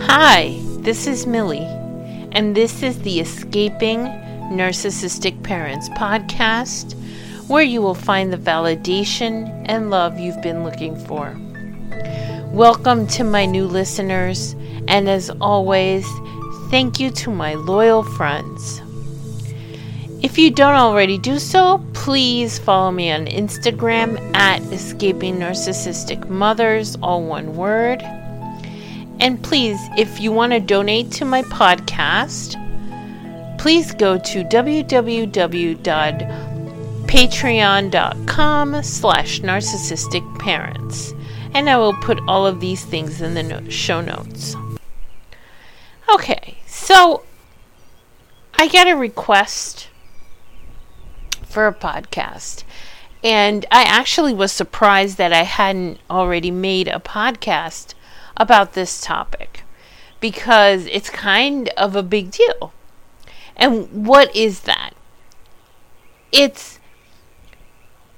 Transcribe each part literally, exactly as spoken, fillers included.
Hi, this is Millie, and this is the Escaping Narcissistic Parents podcast, where you will find the validation and love you've been looking for. Welcome to my new listeners, and as always, thank you to my loyal friends. If you don't already do so, please follow me on Instagram at Escaping Narcissistic Mothers, all one word. And please, if you want to donate to my podcast, please go to www.patreon.com slash narcissistic parents. And I will put all of these things in the no- show notes. Okay, so I get a request for a podcast, and I actually was surprised that I hadn't already made a podcast about this topic, because it's kind of a big deal. And what is that? It's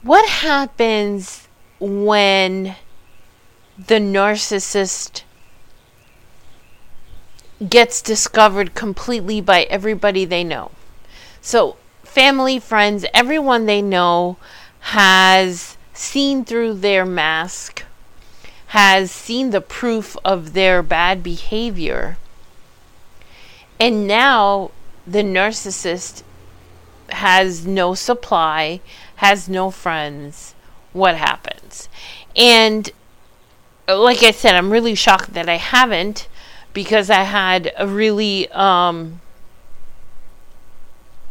what happens when the narcissist gets discovered completely by everybody they know. So family, friends, everyone they know has seen through their mask, has seen the proof of their bad behavior. And now the narcissist has no supply, has no friends. What happens? And like I said, I'm really shocked that I haven't, because I had a really... Um,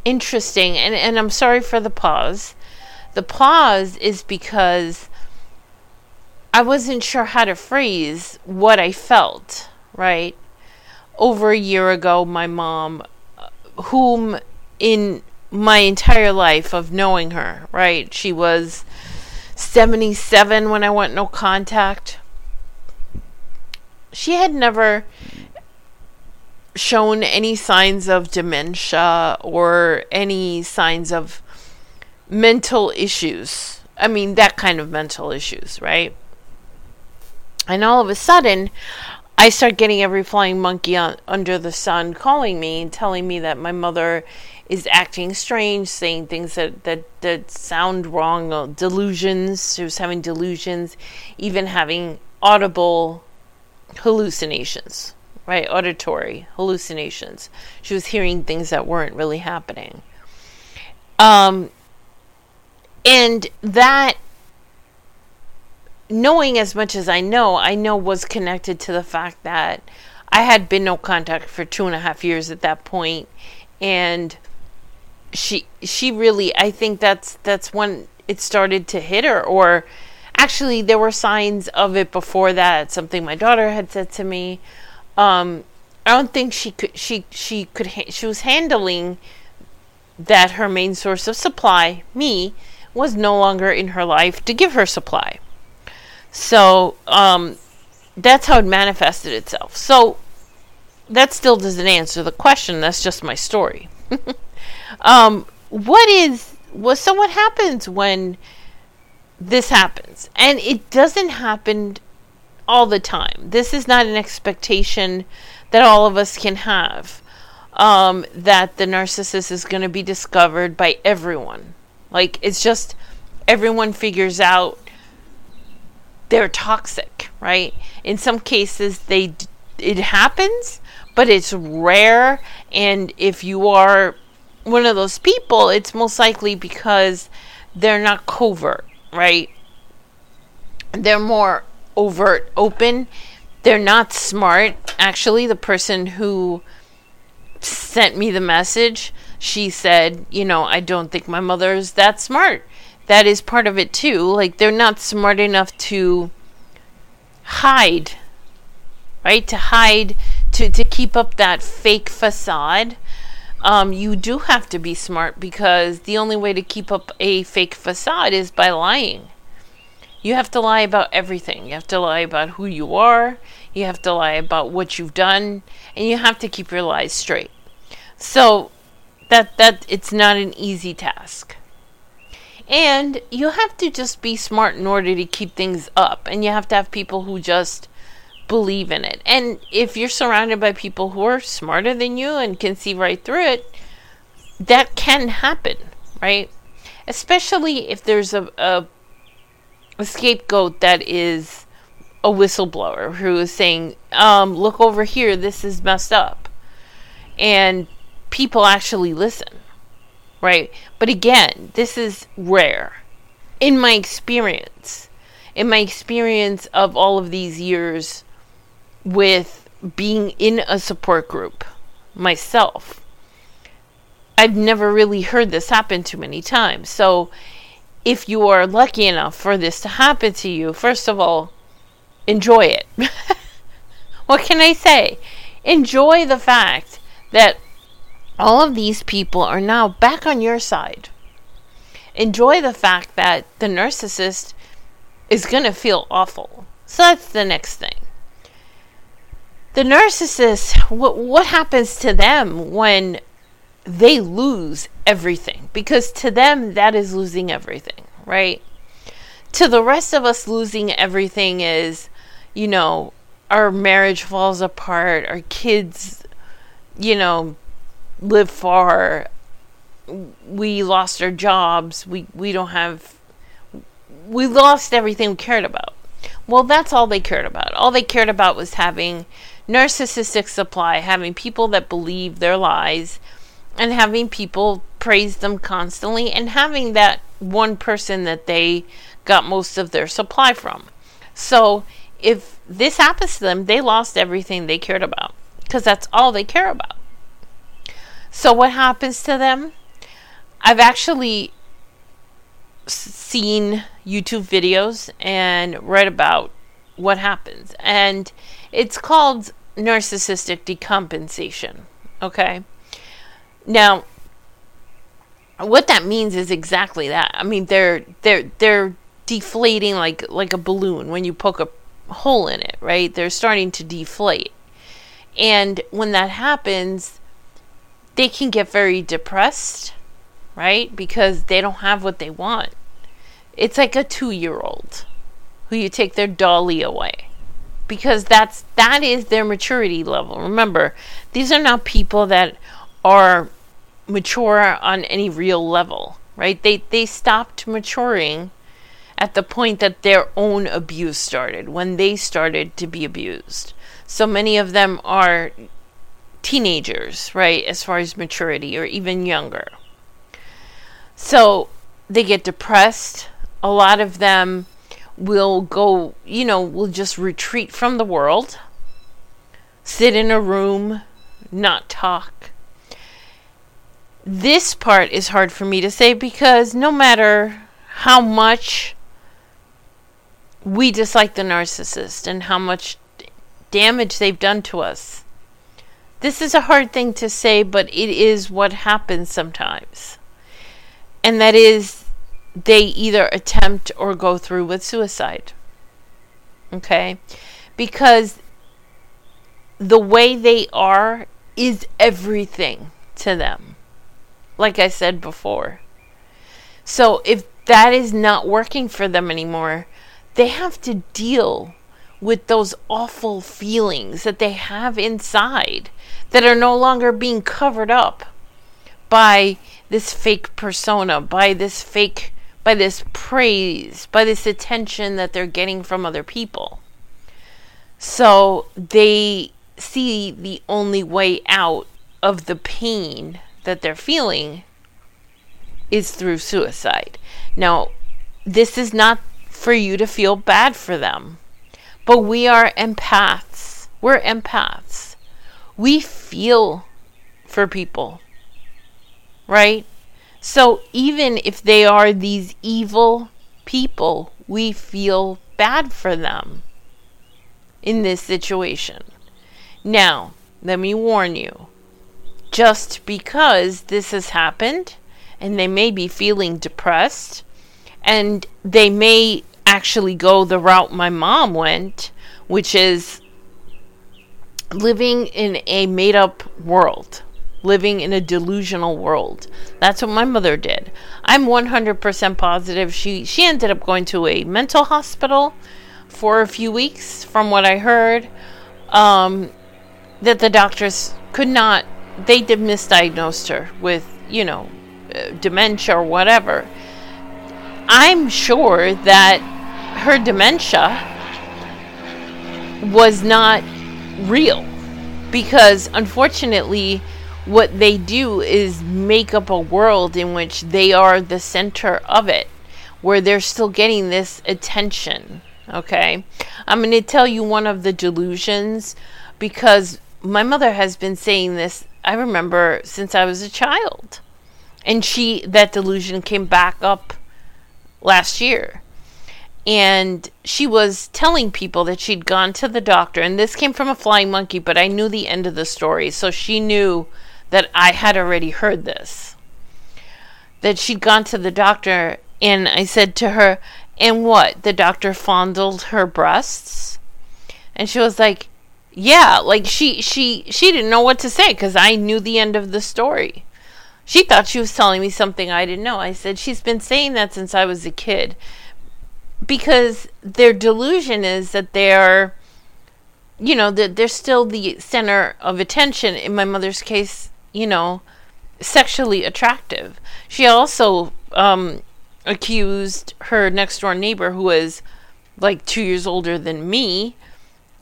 interesting, and, and I'm sorry for the pause. The pause is because I wasn't sure how to phrase what I felt, right? Over a year ago, my mom, whom in my entire life of knowing her, right? She was seventy-seven when I went no contact. She had never shown any signs of dementia or any signs of mental issues. I mean, that kind of mental issues, right? And all of a sudden, I start getting every flying monkey on, under the sun calling me and telling me that my mother is acting strange, saying things that, that, that sound wrong, delusions. She was having delusions, even having audible hallucinations. Right, auditory hallucinations. She was hearing things that weren't really happening. Um, and that, knowing as much as I know, I know was connected to the fact that I had been no contact for two and a half years at that point. And she, she really, I think that's, that's when it started to hit her. Or actually, there were signs of it before that. Something my daughter had said to me. Um, I don't think she could, she, she could, ha- she was handling that her main source of supply, me, was no longer in her life to give her supply. So, um, that's how it manifested itself. So that still doesn't answer the question. That's just my story. um, what is, well, so what happens when this happens? And it doesn't happen all the time. This is not an expectation that all of us can have, um, that the narcissist is going to be discovered by everyone. Like, it's just everyone figures out they're toxic, right? In some cases, they it happens, but it's rare. And if you are one of those people, it's most likely because they're not covert, right? They're more overt, open. They're not smart. Actually, the person who sent me the message, she said, you know, I don't think my mother's that smart. That is part of it too. Like, they're not smart enough to hide, right? To hide, to, to keep up that fake facade. Um, you do have to be smart, because the only way to keep up a fake facade is by lying. You have to lie about everything. You have to lie about who you are. You have to lie about what you've done, and you have to keep your lies straight. So that that it's not an easy task. And you have to just be smart in order to keep things up, and you have to have people who just believe in it. And if you're surrounded by people who are smarter than you and can see right through it, that can happen, right? Especially if there's a, a, a scapegoat that is a whistleblower who is saying, um, look over here, this is messed up. And people actually listen, right? But again, this is rare. In my experience, in my experience of all of these years with being in a support group myself, I've never really heard this happen too many times. So if you are lucky enough for this to happen to you, first of all, enjoy it. What can I say? Enjoy the fact that all of these people are now back on your side. Enjoy the fact that the narcissist is going to feel awful. So that's the next thing. The narcissist, what, what happens to them when they lose everything? Because to them, that is losing everything, right? To the rest of us, losing everything is, you know, our marriage falls apart, our kids, you know, live far, we lost our jobs, we, we don't have, we lost everything we cared about. Well, that's all they cared about. All they cared about was having narcissistic supply, having people that believe their lies, and having people praise them constantly, and having that one person that they got most of their supply from. So if this happens to them, they lost everything they cared about, because that's all they care about. So what happens to them? I've actually seen YouTube videos and read about what happens, and it's called narcissistic decompensation. Okay, now what that means is exactly that. I mean, they're they're they're deflating like like a balloon when you poke a hole in it, right? They're starting to deflate, and when that happens, they can get very depressed, right? Because they don't have what they want. It's like a two-year-old who you take their dolly away, because that's that is their maturity level. Remember, these are not people that are mature on any real level, right? They they stopped maturing at the point that their own abuse started, when they started to be abused. So many of them are teenagers, right, as far as maturity, or even younger. So they get depressed. A lot of them will go, you know, will just retreat from the world, sit in a room, not talk. This part is hard for me to say, because no matter how much we dislike the narcissist and how much damage they've done to us, this is a hard thing to say, but it is what happens sometimes. And that is, they either attempt or go through with suicide. Okay? Because the way they are is everything to them, like I said before. So if that is not working for them anymore, they have to deal with those awful feelings that they have inside that are no longer being covered up by this fake persona, by this fake, by this praise, by this attention that they're getting from other people. So they see the only way out of the pain that they're feeling is through suicide. Now, this is not for you to feel bad for them, but we are empaths. We're empaths. We feel for people, right? So even if they are these evil people, we feel bad for them in this situation. Now, let me warn you, just because this has happened and they may be feeling depressed and they may actually go the route my mom went, which is living in a made-up world, living in a delusional world. That's what my mother did. I'm one hundred percent positive she she ended up going to a mental hospital for a few weeks, from what I heard, um, that the doctors could not, they did misdiagnose her with, you know, uh, dementia or whatever. I'm sure that her dementia was not real, because unfortunately what they do is make up a world in which they are the center of it, where they're still getting this attention. Okay, I'm going to tell you one of the delusions, because my mother has been saying this, I remember, since I was a child, and she, that delusion came back up last year. And she was telling people that she'd gone to the doctor, and this came from a flying monkey, but I knew the end of the story, so she knew that I had already heard this, that she'd gone to the doctor. And I said to her, and what, the doctor fondled her breasts? And she was like, yeah, like she she she didn't know what to say, because I knew the end of the story. She thought she was telling me something I didn't know. I said, she's been saying that since I was a kid, because their delusion is that they're, you know, that they're still the center of attention. In my mother's case, you know, sexually attractive. She also um, accused her next door neighbor, who was like two years older than me,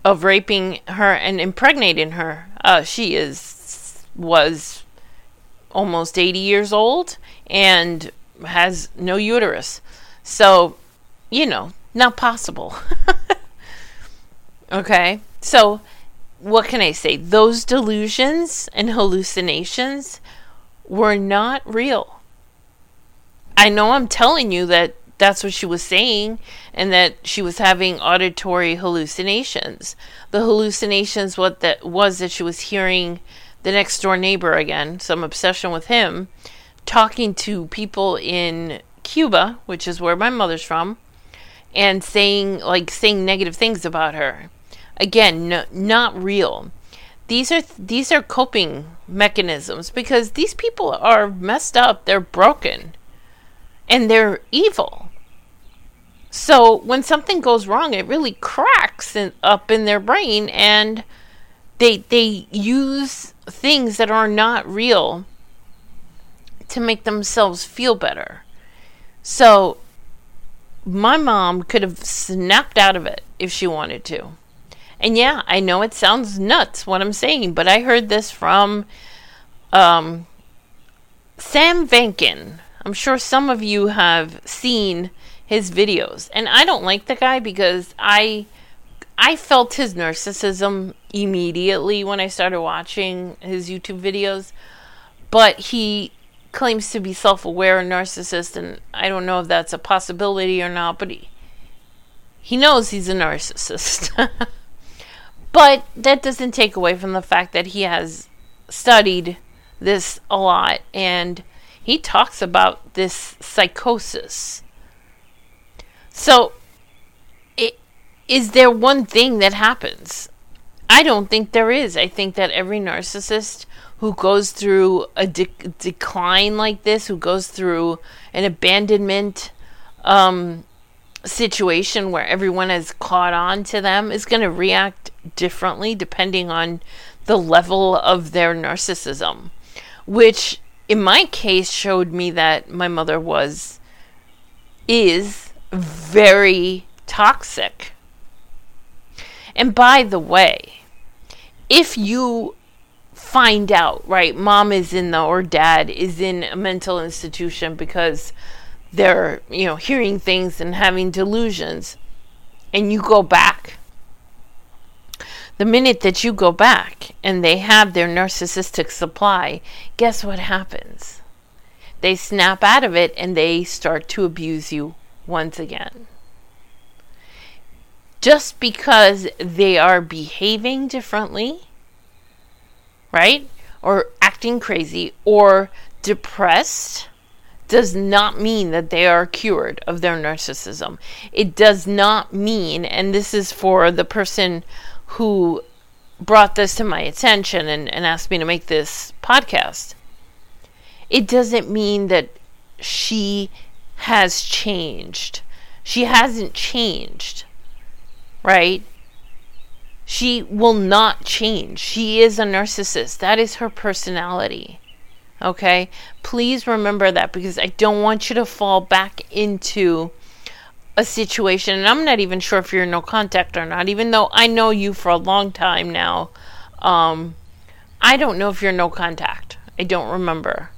of raping her and impregnating her. Uh, she is was almost eighty years old and has no uterus. So, you know, not possible. Okay, so what can I say? Those delusions and hallucinations were not real. I know I'm telling you that that's what she was saying, and that she was having auditory hallucinations. The hallucinations what that was that she was hearing the next door neighbor, again, some obsession with him, talking to people in Cuba, which is where my mother's from, and saying like saying negative things about her. Again, no, not real. These are these are coping mechanisms, because these people are messed up, they're broken, and they're evil. So when something goes wrong, it really cracks in, up in their brain, and they they use things that are not real to make themselves feel better. So my mom could have snapped out of it if she wanted to. And yeah, I know it sounds nuts what I'm saying, but I heard this from um, Sam Vaknin. I'm sure some of you have seen his videos, and I don't like the guy, because I I felt his narcissism immediately when I started watching his YouTube videos. But he claims to be self-aware and narcissist, and I don't know if that's a possibility or not, but he, he knows he's a narcissist. But that doesn't take away from the fact that he has studied this a lot, and he talks about this psychosis. So, it, is there one thing that happens? I don't think there is. I think that every narcissist who goes through a de- decline like this, who goes through an abandonment um, situation where everyone has caught on to them, is going to react differently depending on the level of their narcissism, which, in my case, showed me that my mother was, is very toxic. And by the way, if you find out, right, mom is in the, or dad is in a mental institution because they're, you know, hearing things and having delusions, and you go back, the minute that you go back and they have their narcissistic supply, guess what happens? They snap out of it and they start to abuse you once again. Just because they are behaving differently, right? Or acting crazy or depressed, does not mean that they are cured of their narcissism. It does not mean, and this is for the person who brought this to my attention and, and asked me to make this podcast, it doesn't mean that she has changed. She hasn't changed. right? She will not change. She is a narcissist. That is her personality. Okay? Please remember that, because I don't want you to fall back into a situation. And I'm not even sure if you're no contact or not, even though I know you for a long time now. Um, I don't know if you're no contact. I don't remember.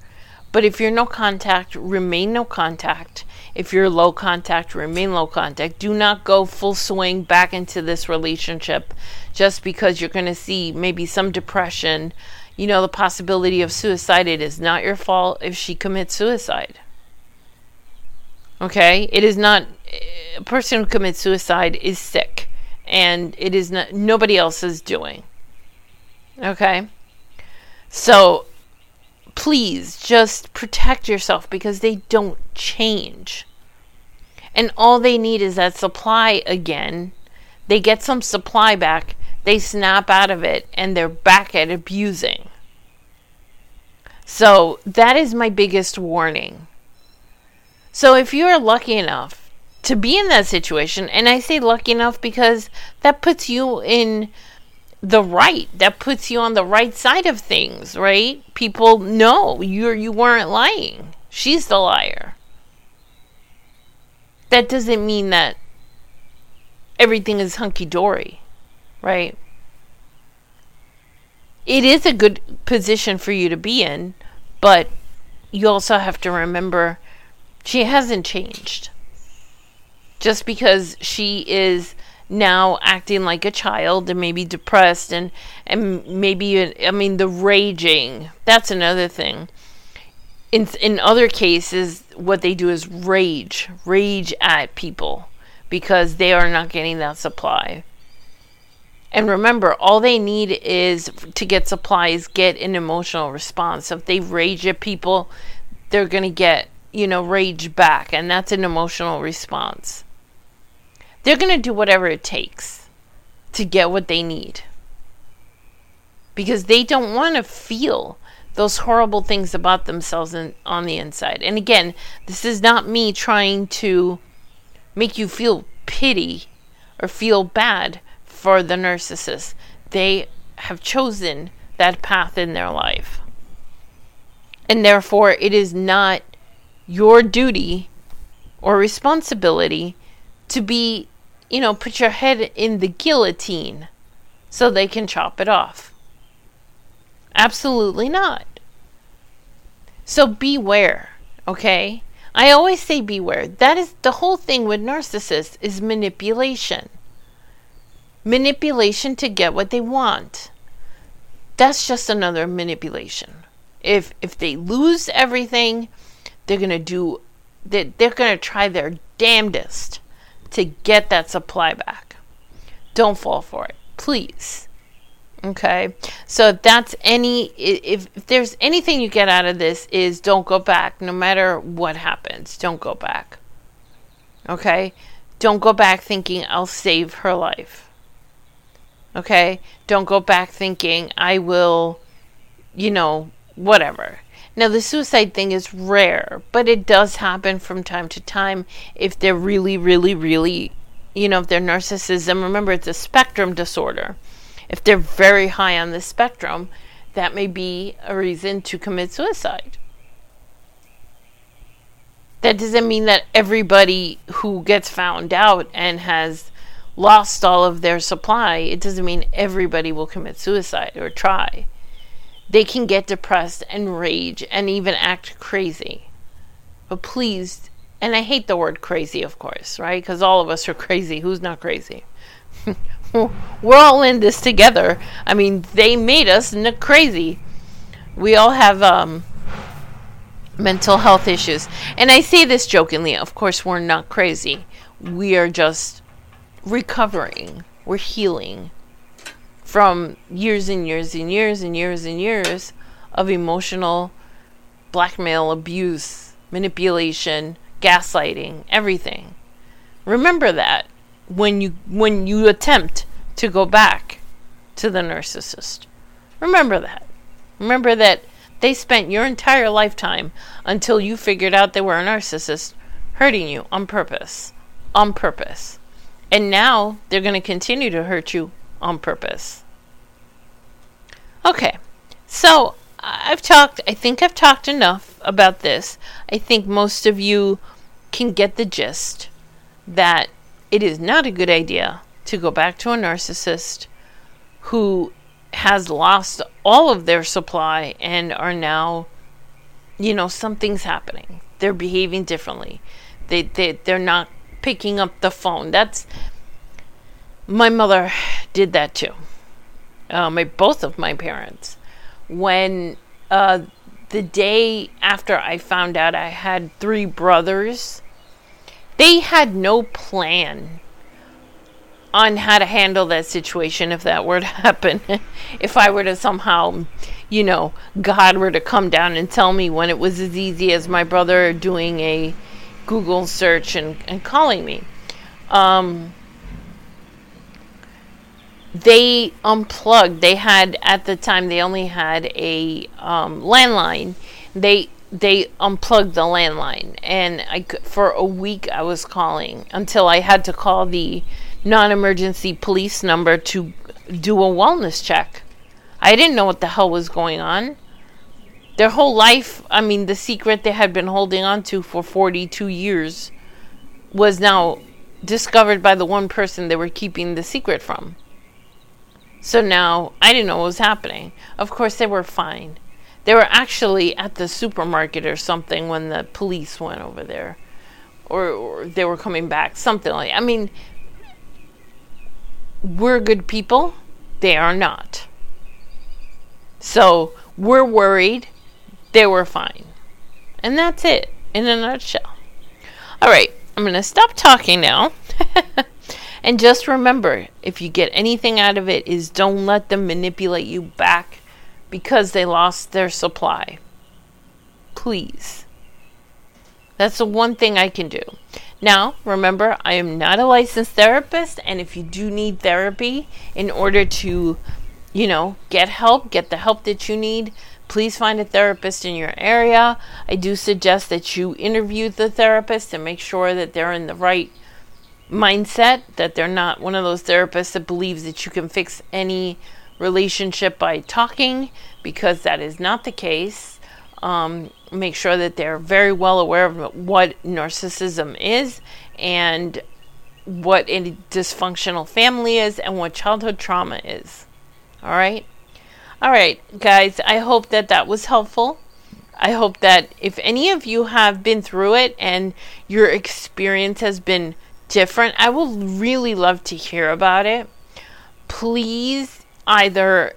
But if you're no contact, remain no contact. If you're low contact, remain low contact. Do not go full swing back into this relationship just because you're going to see maybe some depression. You know, the possibility of suicide. It is not your fault if she commits suicide. Okay? It is not, a person who commits suicide is sick, and it is not, nobody else is doing. Okay? So please just protect yourself, because they don't change. And all they need is that supply again. They get some supply back, they snap out of it, and they're back at abusing. So that is my biggest warning. So if you're lucky enough to be in that situation, and I say lucky enough because that puts you in the right, that puts you on the right side of things, right? People know you you weren't lying. She's the liar. That doesn't mean that everything is hunky-dory, right? It is a good position for you to be in, but you also have to remember she hasn't changed. Just because she is now acting like a child and maybe depressed and and maybe, I mean, the raging, that's another thing. In in other cases, what they do is rage, rage at people because they are not getting that supply. And remember, all they need is to get supply is get an emotional response. So if they rage at people, they're going to get, you know, rage back, and that's an emotional response. They're going to do whatever it takes to get what they need, because they don't want to feel those horrible things about themselves in, on the inside. And again, this is not me trying to make you feel pity or feel bad for the narcissist. They have chosen that path in their life. And therefore, it is not your duty or responsibility to be, you know, put your head in the guillotine so they can chop it off. Absolutely not. So beware, okay? I always say beware. That is the whole thing with narcissists, is manipulation. Manipulation to get what they want. That's just another manipulation. If if they lose everything, they're going to do, they're, they're going to try their damnedest to get that supply back. Don't fall for it, please. Okay? So if that's any, if, if there's anything you get out of this, is don't go back. No matter what happens, don't go back. Okay? Don't go back thinking I'll save her life. Okay? Don't go back thinking I will, you know, whatever. Now, the suicide thing is rare, but it does happen from time to time if they're really, really, really, you know, if they're narcissism. Remember, it's a spectrum disorder. If they're very high on the spectrum, that may be a reason to commit suicide. That doesn't mean that everybody who gets found out and has lost all of their supply, it doesn't mean everybody will commit suicide or try. They can get depressed and rage and even act crazy. But please, and I hate the word crazy, of course, right? Because all of us are crazy. Who's not crazy? We're all in this together. I mean, they made us n- crazy. We all have um, mental health issues. And I say this jokingly. Of course, we're not crazy. We are just recovering. We're healing from years and years and years and years and years of emotional blackmail, abuse, manipulation, gaslighting, everything. Remember that when you when you attempt to go back to the narcissist. Remember that. Remember that they spent your entire lifetime until you figured out they were a narcissist hurting you on purpose. On purpose. And now they're going to continue to hurt you on purpose. Okay, so I've talked, I think I've talked enough about this. I think most of you can get the gist that it is not a good idea to go back to a narcissist who has lost all of their supply and are now, you know, something's happening. They're behaving differently. They, they, they're not picking up the phone. That's, my mother did that too. Uh, my, both of my parents. When uh, the day after I found out I had three brothers, they had no plan on how to handle that situation if that were to happen. If I were to somehow, you know, God were to come down and tell me, when it was as easy as my brother doing a Google search and, and calling me. Um, they unplugged. They had, at the time, they only had a um, landline. They they unplugged the landline. And I could, for a week I was calling until I had to call the non-emergency police number to do a wellness check. I didn't know what the hell was going on. Their whole life, I mean, the secret they had been holding on to for forty-two years was now discovered by the one person they were keeping the secret from. So now, I didn't know what was happening. Of course, they were fine. They were actually at the supermarket or something when the police went over there. Or, or they were coming back, something like that. I mean, we're good people. They are not. So, we're worried. They were fine. And that's it, in a nutshell. All right, I'm going to stop talking now. And just remember, if you get anything out of it, is don't let them manipulate you back because they lost their supply. Please. That's the one thing I can do. Now, remember, I am not a licensed therapist, and if you do need therapy in order to, you know, get help, get the help that you need, please find a therapist in your area. I do suggest that you interview the therapist and make sure that they're in the right mindset, that they're not one of those therapists that believes that you can fix any relationship by talking, because that is not the case. Um, make sure that they're very well aware of what narcissism is and what a dysfunctional family is and what childhood trauma is. All right? All right, guys, I hope that that was helpful. I hope that if any of you have been through it and your experience has been different, I will really love to hear about it. Please either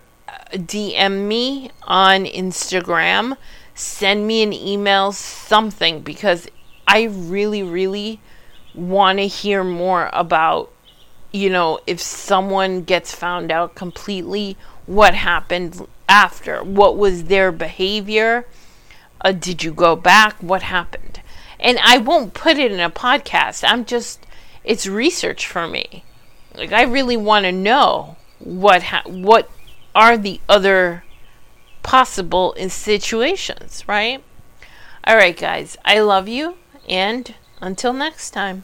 D M me on Instagram, send me an email, something, because I really, really want to hear more about, you know, if someone gets found out completely, what happened after? What was their behavior? Uh, did you go back? What happened? And I won't put it in a podcast. I'm just... It's research for me. Like, I really want to know what ha- what are the other possible in situations, right? All right, guys. I love you, and until next time.